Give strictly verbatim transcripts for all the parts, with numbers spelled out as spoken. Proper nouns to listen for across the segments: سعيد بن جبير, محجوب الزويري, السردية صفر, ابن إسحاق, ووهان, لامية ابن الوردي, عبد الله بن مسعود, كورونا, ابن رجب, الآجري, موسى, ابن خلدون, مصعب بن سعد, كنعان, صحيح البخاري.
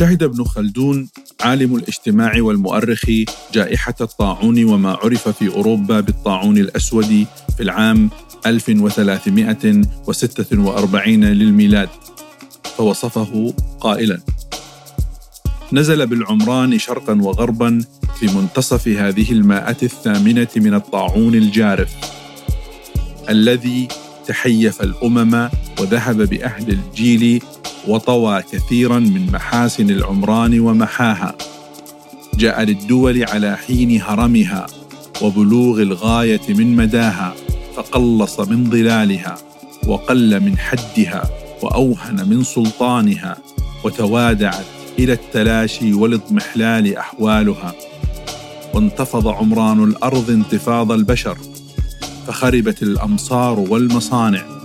شهد ابن خلدون عالم الاجتماع والمؤرخ جائحة الطاعون وما عرف في أوروبا بالطاعون الأسود في العام ألف وثلاثمئة وستة وأربعين للميلاد، فوصفه قائلاً: نزل بالعمران شرقاً وغرباً في منتصف هذه المائة الثامنة من الطاعون الجارف الذي تحيف الأمم وذهب بأهل الجيل وطوى كثيراً من محاسن العمران ومحاها، جاء للدول على حين هرمها وبلوغ الغاية من مداها، فقلص من ظلالها وقل من حدها وأوهن من سلطانها، وتوادعت إلى التلاشي والاضمحلال أحوالها، وانتفض عمران الأرض انتفاض البشر، فخربت الأمصار والمصانع،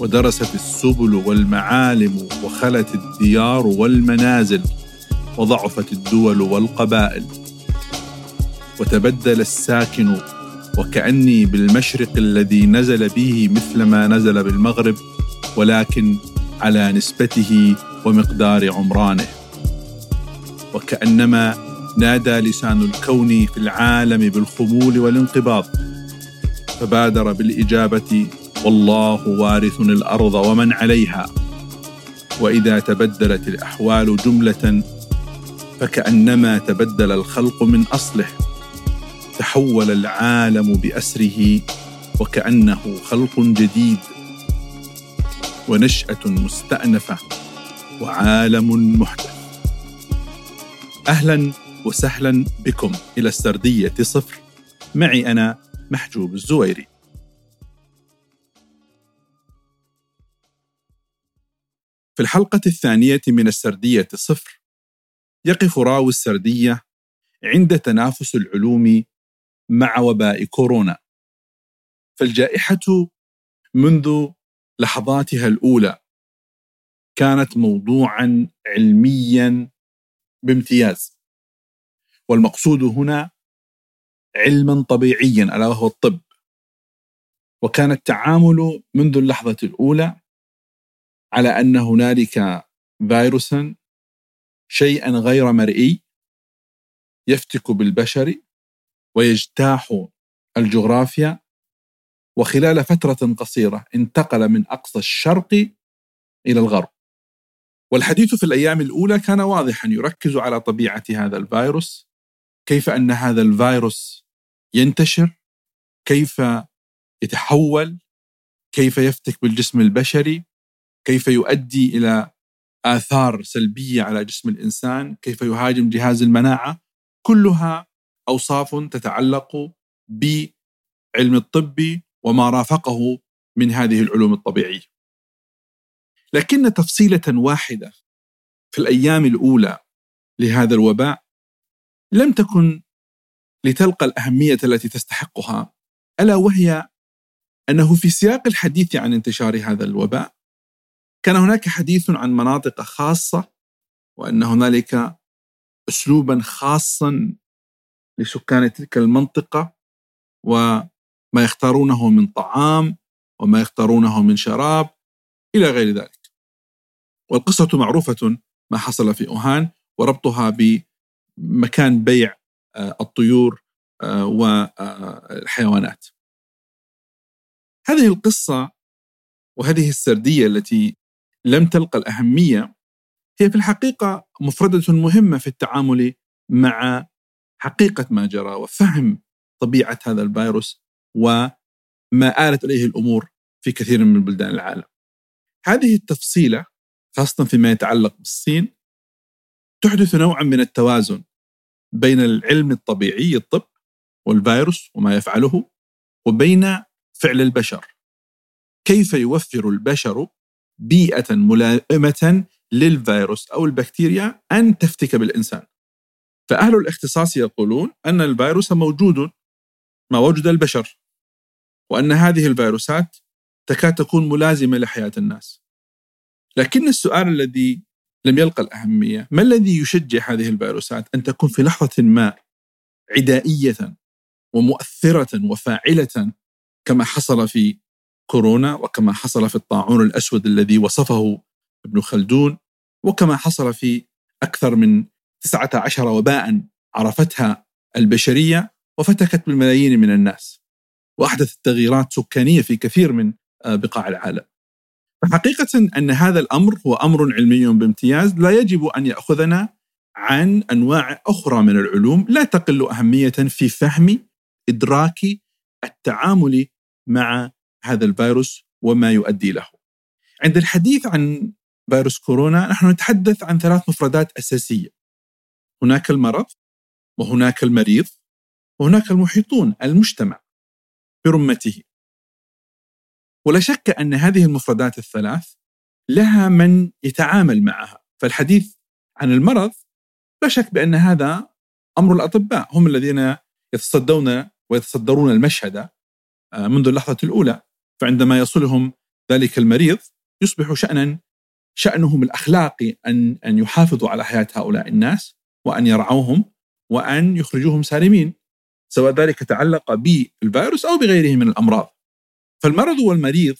ودرست السبل والمعالم، وخلت الديار والمنازل، وضعفت الدول والقبائل، وتبدل الساكن، وكأني بالمشرق الذي نزل به مثلما نزل بالمغرب، ولكن على نسبته ومقدار عمرانه، وكأنما نادى لسان الكون في العالم بالخمول والانقباض، فبادر بالإجابة: والله وارث الأرض ومن عليها. وإذا تبدلت الأحوال جملة فكأنما تبدل الخلق من أصله، تحول العالم بأسره وكأنه خلق جديد، ونشأة مستأنفة وعالم محدث. أهلاً وسهلاً بكم إلى السردية صفر، معي أنا محجوب الزويري. في الحلقة الثانية من السردية صفر يقف راوي السردية عند تنافس العلوم مع وباء كورونا، فالجائحة منذ لحظاتها الأولى كانت موضوعاً علمياً بامتياز، والمقصود هنا علماً طبيعياً ألا وهو الطب، وكان التعامل منذ اللحظة الأولى على أن هنالك فيروساً، شيئاً غير مرئي يفتك بالبشر ويجتاح الجغرافيا، وخلال فترة قصيرة انتقل من أقصى الشرق إلى الغرب. والحديث في الأيام الأولى كان واضحاً يركز على طبيعة هذا الفيروس، كيف أن هذا الفيروس ينتشر، كيف يتحول، كيف يفتك بالجسم البشري، كيف يؤدي إلى آثار سلبية على جسم الإنسان، كيف يهاجم جهاز المناعة. كلها أوصاف تتعلق بعلم الطب وما رافقه من هذه العلوم الطبيعية. لكن تفصيلة واحدة في الأيام الأولى لهذا الوباء لم تكن لتلقى الأهمية التي تستحقها، ألا وهي أنه في سياق الحديث عن انتشار هذا الوباء كان هناك حديث عن مناطق خاصة، وأن هنالك أسلوباً خاصاً لسكان تلك المنطقة، وما يختارونه من طعام وما يختارونه من شراب إلى غير ذلك. والقصة معروفة، ما حصل في ووهان وربطها بمكان بيع الطيور والحيوانات. هذه القصة وهذه السردية التي لم تلقى الأهمية هي في الحقيقة مفردة مهمة في التعامل مع حقيقة ما جرى وفهم طبيعة هذا الفيروس وما آلت إليه الأمور في كثير من بلدان العالم. هذه التفصيلة خاصة فيما يتعلق بالصين تحدث نوعا من التوازن بين العلم الطبيعي الطب والفيروس وما يفعله، وبين فعل البشر، كيف يوفر البشر بيئة ملائمة للفيروس أو البكتيريا أن تفتك بالإنسان. فأهل الاختصاص يقولون أن الفيروس موجود ما وجد البشر، وأن هذه الفيروسات تكاد تكون ملازمة لحياة الناس. لكن السؤال الذي لم يلقى الأهمية: ما الذي يشجع هذه الفيروسات أن تكون في لحظة ما عدائية ومؤثرة وفاعلة كما حصل في كورونا، وكما حصل في الطاعون الأسود الذي وصفه ابن خلدون، وكما حصل في أكثر من تسعة عشر وباء عرفتها البشرية وفتكت بالملايين من الناس، وأحدثت تغييرات سكانية في كثير من بقاع العالم. فحقيقة أن هذا الأمر هو أمر علمي بامتياز لا يجب أن يأخذنا عن أنواع أخرى من العلوم لا تقل أهمية في فهم إدراك التعامل مع هذا الفيروس وما يؤدي له. عند الحديث عن فيروس كورونا نحن نتحدث عن ثلاث مفردات أساسية: هناك المرض، وهناك المريض، وهناك المحيطون المجتمع برمته. ولا شك أن هذه المفردات الثلاث لها من يتعامل معها. فالحديث عن المرض لا شك بأن هذا أمر الأطباء، هم الذين يتصدون ويتصدرون المشهد منذ اللحظة الأولى، فعندما يصلهم ذلك المريض يصبح شأنا شأنهم الأخلاقي أن أن يحافظوا على حياة هؤلاء الناس وأن يرعوهم وأن يخرجوهم سالمين، سواء ذلك تعلق بالفيروس أو بغيره من الأمراض. فالمرض والمريض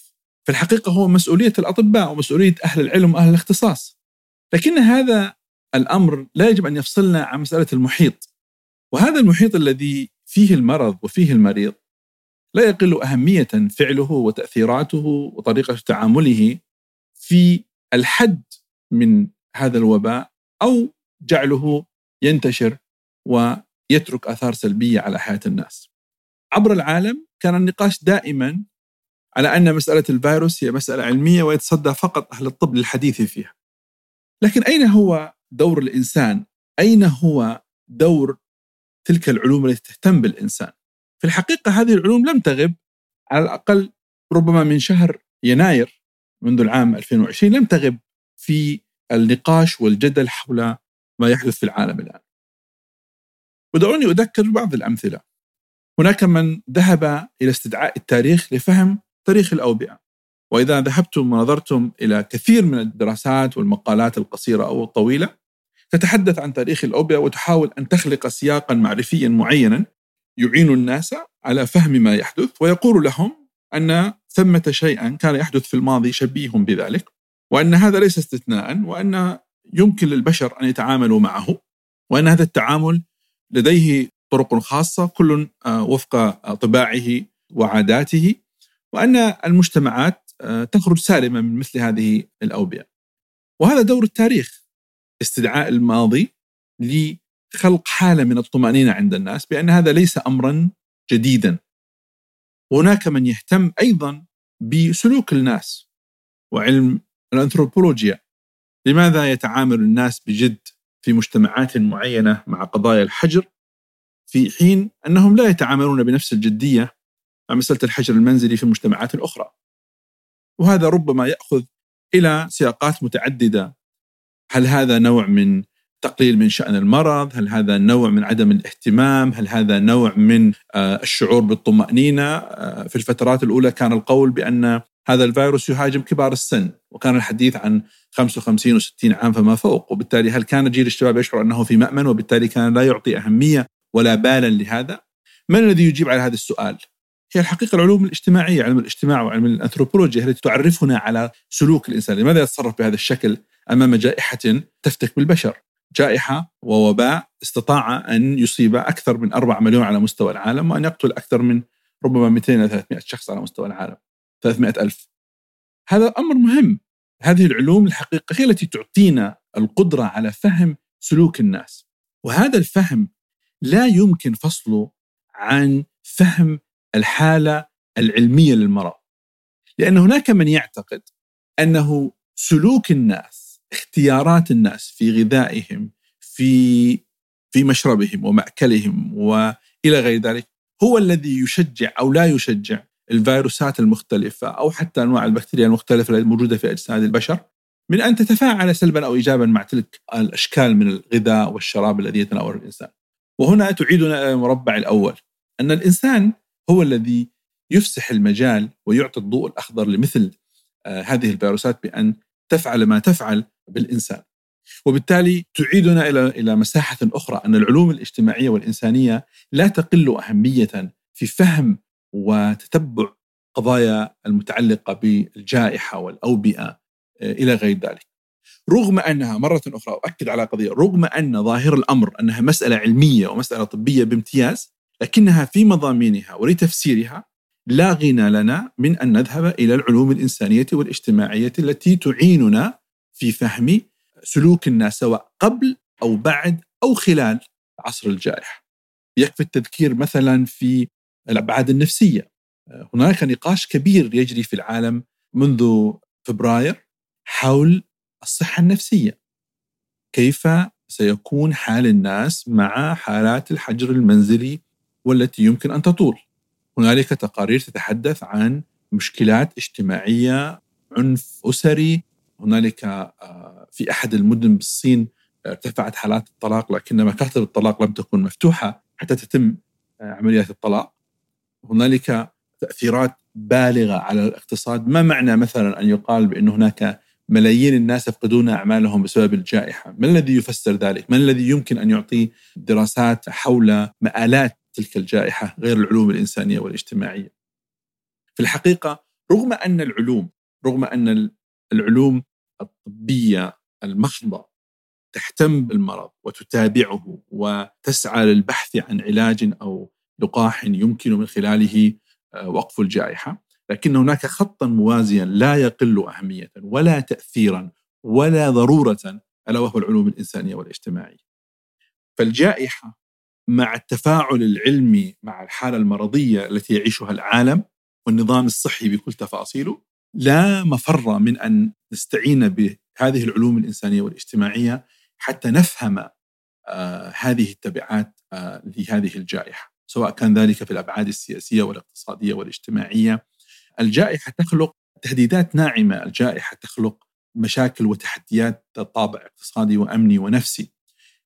في الحقيقة هو مسؤولية الأطباء ومسؤولية أهل العلم وأهل الاختصاص، لكن هذا الأمر لا يجب أن يفصلنا عن مسألة المحيط. وهذا المحيط الذي فيه المرض وفيه المريض لا يقل أهمية فعله وتأثيراته وطريقة تعامله في الحد من هذا الوباء أو جعله ينتشر ويترك آثار سلبية على حياة الناس. عبر العالم كان النقاش دائما على أن مسألة الفيروس هي مسألة علمية ويتصدى فقط أهل الطب للحديث فيها، لكن أين هو دور الإنسان؟ أين هو دور تلك العلوم التي تهتم بالإنسان؟ في الحقيقة هذه العلوم لم تغب، على الأقل ربما من شهر يناير منذ العام ألفين وعشرين لم تغب في النقاش والجدل حول ما يحدث في العالم الآن. ودعوني أذكر بعض الأمثلة. هناك من ذهب إلى استدعاء التاريخ لفهم تاريخ الأوبئة، وإذا ذهبتم ونظرتم إلى كثير من الدراسات والمقالات القصيرة أو الطويلة تتحدث عن تاريخ الأوبئة وتحاول أن تخلق سياقا معرفيا معينا يعين الناس على فهم ما يحدث ويقول لهم أن ثمة شيئا كان يحدث في الماضي شبيه بذلك، وأن هذا ليس استثناء، وأن يمكن للبشر أن يتعاملوا معه، وأن هذا التعامل لديه طرق خاصة كل وفق طباعه وعاداته، وأن المجتمعات تخرج سالمة من مثل هذه الأوبئة. وهذا دور التاريخ، استدعاء الماضي لخلق حالة من الطمأنينة عند الناس بأن هذا ليس أمرا جديدا. هناك من يهتم أيضا بسلوك الناس وعلم الأنثروبولوجيا، لماذا يتعامل الناس بجد في مجتمعات معينة مع قضايا الحجر في حين أنهم لا يتعاملون بنفس الجدية مع مسألة الحجر المنزلي في مجتمعات أخرى. وهذا ربما يأخذ إلى سياقات متعددة. هل هذا نوع من تقليل من شأن المرض؟ هل هذا نوع من عدم الاهتمام؟ هل هذا نوع من الشعور بالطمأنينة؟ في الفترات الأولى كان القول بأن هذا الفيروس يهاجم كبار السن، وكان الحديث عن خمسة وخمسين وستين عام فما فوق، وبالتالي هل كان جيل الشباب يشعر أنه في مأمن وبالتالي كان لا يعطي أهمية ولا بالا لهذا؟ من الذي يجيب على هذا السؤال؟ هي الحقيقة العلوم الاجتماعية، علم الاجتماع وعلم الأنثروبولوجيا، التي تعرفنا على سلوك الإنسان، لماذا يتصرف بهذا الشكل أمام جائحة تفتك بالبشر، جائحة ووباء استطاع أن يصيب أكثر من أربعة مليون على مستوى العالم وأن يقتل أكثر من ربما مئتين إلى ثلاثمائة شخص على مستوى العالم، ثلاثمائة ألف. هذا أمر مهم. هذه العلوم الحقيقة هي التي تعطينا القدرة على فهم سلوك الناس، وهذا الفهم لا يمكن فصله عن فهم الحالة العلمية للمرض، لأن هناك من يعتقد أنه سلوك الناس، اختيارات الناس في غذائهم، في في مشربهم ومأكلهم وإلى غير ذلك، هو الذي يشجع أو لا يشجع الفيروسات المختلفة أو حتى أنواع البكتيريا المختلفة الموجودة في أجساد البشر من أن تتفاعل سلبا أو إيجابا مع تلك الأشكال من الغذاء والشراب الذي يتناوله الإنسان. وهنا تعيدنا إلى المربع الأول، أن الإنسان هو الذي يفسح المجال ويعطي الضوء الأخضر لمثل هذه الفيروسات بأن تفعل ما تفعل بالإنسان. وبالتالي تعيدنا إلى إلى مساحة أخرى، أن العلوم الاجتماعية والإنسانية لا تقل أهمية في فهم وتتبع قضايا المتعلقة بالجائحة والأوبئة إلى غير ذلك. رغم أنها مرة أخرى أؤكد على قضية، رغم أن ظاهر الأمر أنها مسألة علمية ومسألة طبية بامتياز، لكنها في مضامينها ولتفسيرها لا غنى لنا من أن نذهب إلى العلوم الإنسانية والاجتماعية التي تعيننا في فهم سلوك الناس سواء قبل أو بعد أو خلال عصر الجائحة. يكفي التذكير مثلا في الأبعاد النفسية، هناك نقاش كبير يجري في العالم منذ فبراير حول الصحة النفسية، كيف سيكون حال الناس مع حالات الحجر المنزلي والتي يمكن أن تطول. هنالك تقارير تتحدث عن مشكلات اجتماعية، عنف أسري، هنالك في أحد المدن بالصين ارتفعت حالات الطلاق لكن مكاتب الطلاق لم تكن مفتوحة حتى تتم عمليات الطلاق. هنالك تأثيرات بالغة على الاقتصاد، ما معنى مثلا أن يقال بأن هناك ملايين الناس يفقدون أعمالهم بسبب الجائحة؟ ما الذي يفسر ذلك؟ ما الذي يمكن أن يعطي دراسات حول مآلات تلك الجائحة غير العلوم الإنسانية والاجتماعية؟ في الحقيقة رغم أن العلوم رغم أن العلوم الطبية المحضة تهتم بالمرض وتتابعه وتسعى للبحث عن علاج أو لقاح يمكن من خلاله وقف الجائحة، لكن هناك خطا موازيا لا يقل أهمية ولا تأثيرا ولا ضرورة، ألا وهو العلوم الإنسانية والاجتماعية. فالجائحة مع التفاعل العلمي مع الحالة المرضية التي يعيشها العالم والنظام الصحي بكل تفاصيله، لا مفر من أن نستعين بهذه العلوم الإنسانية والاجتماعية حتى نفهم آه هذه التبعات آه لهذه الجائحة، سواء كان ذلك في الأبعاد السياسية والاقتصادية والاجتماعية. الجائحة تخلق تهديدات ناعمة، الجائحة تخلق مشاكل وتحديات طابع اقتصادي وأمني ونفسي،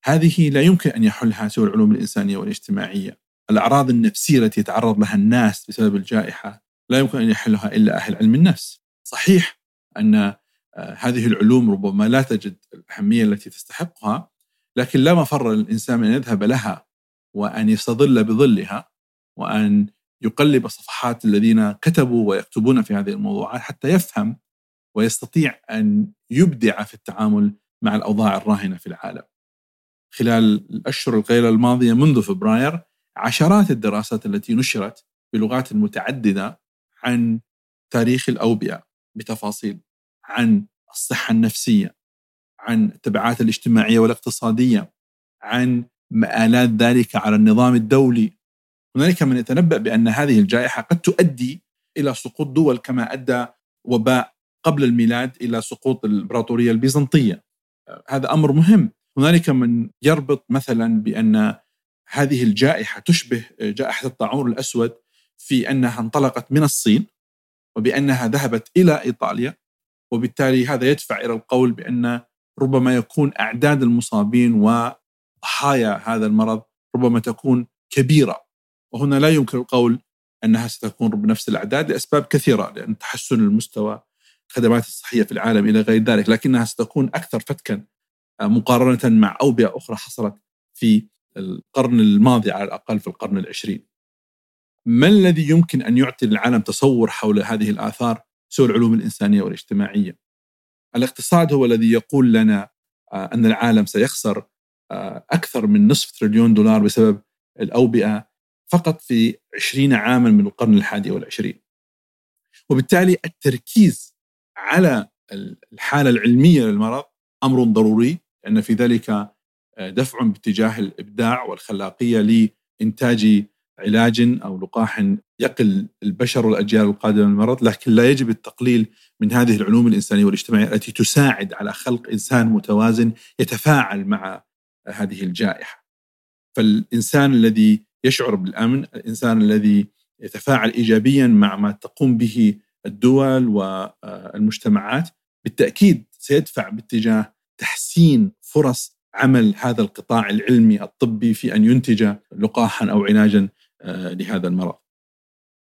هذه لا يمكن أن يحلها سوى العلوم الإنسانية والاجتماعية. الأعراض النفسية التي يتعرض لها الناس بسبب الجائحة لا يمكن أن يحلها إلا أهل علم النفس. صحيح أن هذه العلوم ربما لا تجد الأهمية التي تستحقها، لكن لا مفر للإنسان أن يذهب لها وأن يستظل بظلها وأن يقلب صفحات الذين كتبوا ويكتبون في هذه الموضوعات حتى يفهم ويستطيع أن يبدع في التعامل مع الأوضاع الراهنة في العالم. خلال الأشهر القليلة الماضية منذ فبراير، عشرات الدراسات التي نشرت بلغات متعددة عن تاريخ الأوبئة بتفاصيل، عن الصحة النفسية، عن التبعات الاجتماعية والاقتصادية، عن مآلات ذلك على النظام الدولي. هناك من يتنبأ بأن هذه الجائحة قد تؤدي إلى سقوط دول كما أدى وباء قبل الميلاد إلى سقوط الإمبراطورية البيزنطية. هذا أمر مهم. هناك من يربط مثلا بأن هذه الجائحة تشبه جائحة الطاعون الأسود في أنها انطلقت من الصين وبأنها ذهبت إلى إيطاليا، وبالتالي هذا يدفع إلى القول بأن ربما يكون أعداد المصابين وضحايا هذا المرض ربما تكون كبيرة، وهنا لا يمكن القول أنها ستكون بنفس الأعداد لأسباب كثيرة، لأن تحسن المستوى الخدمات الصحية في العالم إلى غير ذلك، لكنها ستكون أكثر فتكاً مقارنة مع أوبئة أخرى حصلت في القرن الماضي، على الأقل في القرن العشرين. ما الذي يمكن أن يعطي للعالم تصور حول هذه الآثار سوى العلوم الإنسانية والاجتماعية؟ الاقتصاد هو الذي يقول لنا أن العالم سيخسر أكثر من نصف تريليون دولار بسبب الأوبئة فقط في عشرين عاماً من القرن الحادي والعشرين، وبالتالي التركيز على الحالة العلمية للمرض أمر ضروري، لأن في ذلك دفع باتجاه الإبداع والخلاقية لإنتاج علاج أو لقاح يقل البشر والأجيال القادمة من المرض، لكن لا يجب التقليل من هذه العلوم الإنسانية والاجتماعية التي تساعد على خلق إنسان متوازن يتفاعل مع هذه الجائحة. فالإنسان الذي يشعر بالأمن، الإنسان الذي يتفاعل إيجابيا مع ما تقوم به الدول والمجتمعات، بالتأكيد سيدفع باتجاه تحسين فرص عمل هذا القطاع العلمي الطبي في أن ينتج لقاحا أو علاجا لهذا المرض.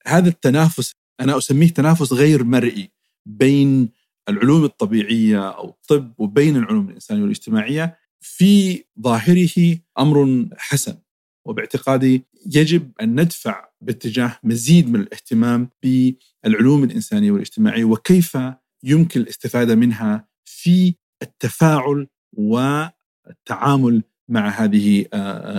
هذا التنافس أنا أسميه تنافس غير مرئي بين العلوم الطبيعية أو الطب وبين العلوم الإنسانية والاجتماعية، في ظاهره أمر حسن، وباعتقادي يجب أن ندفع باتجاه مزيد من الاهتمام بالعلوم الإنسانية والاجتماعية وكيف يمكن الاستفادة منها في التفاعل والتعامل مع هذه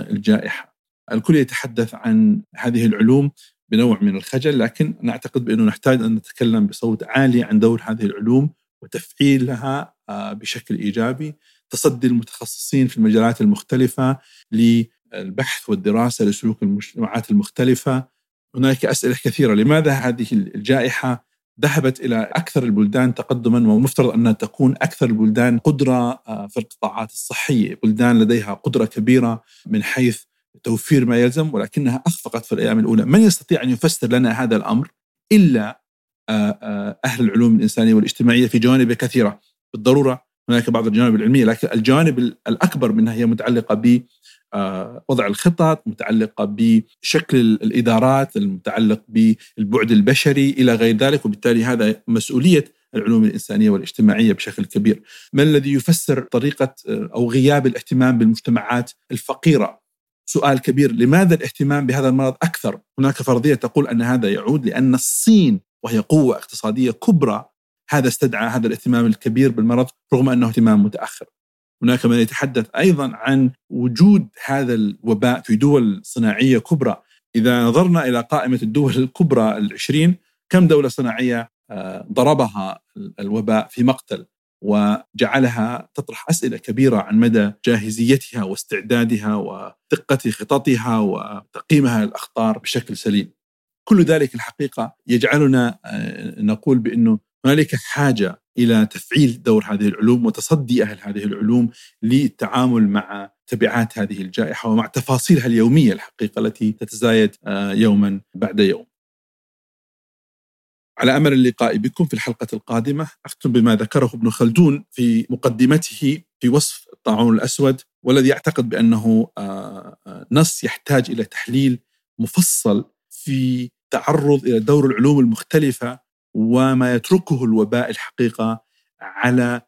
الجائحة. الكل يتحدث عن هذه العلوم بنوع من الخجل، لكن نعتقد بأنه نحتاج أن نتكلم بصوت عالي عن دور هذه العلوم وتفعيلها بشكل إيجابي، تصدي المتخصصين في المجالات المختلفة للبحث والدراسة لسلوك المجتمعات المختلفة. هناك أسئلة كثيرة، لماذا هذه الجائحة ذهبت إلى أكثر البلدان تقدماً ومفترض أنها تكون أكثر البلدان قدرة في القطاعات الصحية، بلدان لديها قدرة كبيرة من حيث توفير ما يلزم، ولكنها أخفقت في الأيام الأولى. من يستطيع أن يفسر لنا هذا الأمر إلا أهل العلوم الإنسانية والاجتماعية في جوانب كثيرة. بالضرورة هناك بعض الجوانب العلمية، لكن الجوانب الأكبر منها هي متعلقة ب وضع الخطط، متعلقة بشكل الإدارات، المتعلق بالبعد البشري إلى غير ذلك، وبالتالي هذا مسؤولية العلوم الإنسانية والاجتماعية بشكل كبير. ما الذي يفسر طريقة أو غياب الاهتمام بالمجتمعات الفقيرة؟ سؤال كبير. لماذا الاهتمام بهذا المرض أكثر؟ هناك فرضية تقول أن هذا يعود لأن الصين وهي قوة اقتصادية كبرى، هذا استدعى هذا الاهتمام الكبير بالمرض رغم أنه اهتمام متأخر. هناك من يتحدث أيضاً عن وجود هذا الوباء في دول صناعية كبرى. إذا نظرنا إلى قائمة الدول الكبرى العشرين، كم دولة صناعية ضربها الوباء في مقتل وجعلها تطرح أسئلة كبيرة عن مدى جاهزيتها واستعدادها ودقة خططها وتقييمها للأخطار بشكل سليم. كل ذلك الحقيقة يجعلنا نقول بأنه هناك حاجة إلى تفعيل دور هذه العلوم وتصدي أهل هذه العلوم للتعامل مع تبعات هذه الجائحة ومع تفاصيلها اليومية الحقيقة التي تتزايد يوما بعد يوم. على أمل اللقاء بكم في الحلقة القادمة. أختم بما ذكره ابن خلدون في مقدمته في وصف الطاعون الأسود، والذي يعتقد بأنه نص يحتاج إلى تحليل مفصل في تعرض إلى دور العلوم المختلفة وما يتركه الوباء الحقيقة على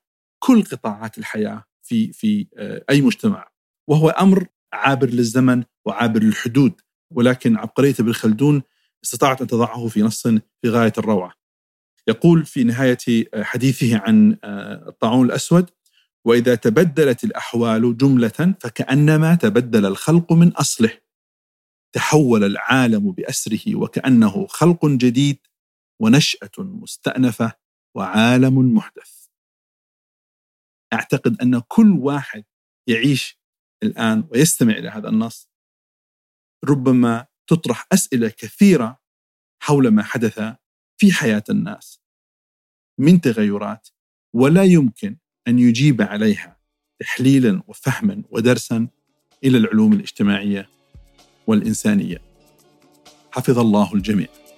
كل قطاعات الحياة في في أي مجتمع، وهو أمر عابر للزمن وعابر للحدود، ولكن عبقرية ابن خلدون استطاعت أن تضعه في نص في غاية الروعة. يقول في نهاية حديثه عن الطاعون الأسود: وإذا تبدلت الأحوال جملة فكأنما تبدل الخلق من أصله، تحول العالم بأسره وكأنه خلق جديد ونشأة مستأنفة وعالم محدث. أعتقد أن كل واحد يعيش الآن ويستمع إلى هذا النص ربما تطرح أسئلة كثيرة حول ما حدث في حياة الناس من تغيرات، ولا يمكن أن يجيب عليها تحليلا وفهما ودرسا إلى العلوم الاجتماعية والإنسانية. حفظ الله الجميع.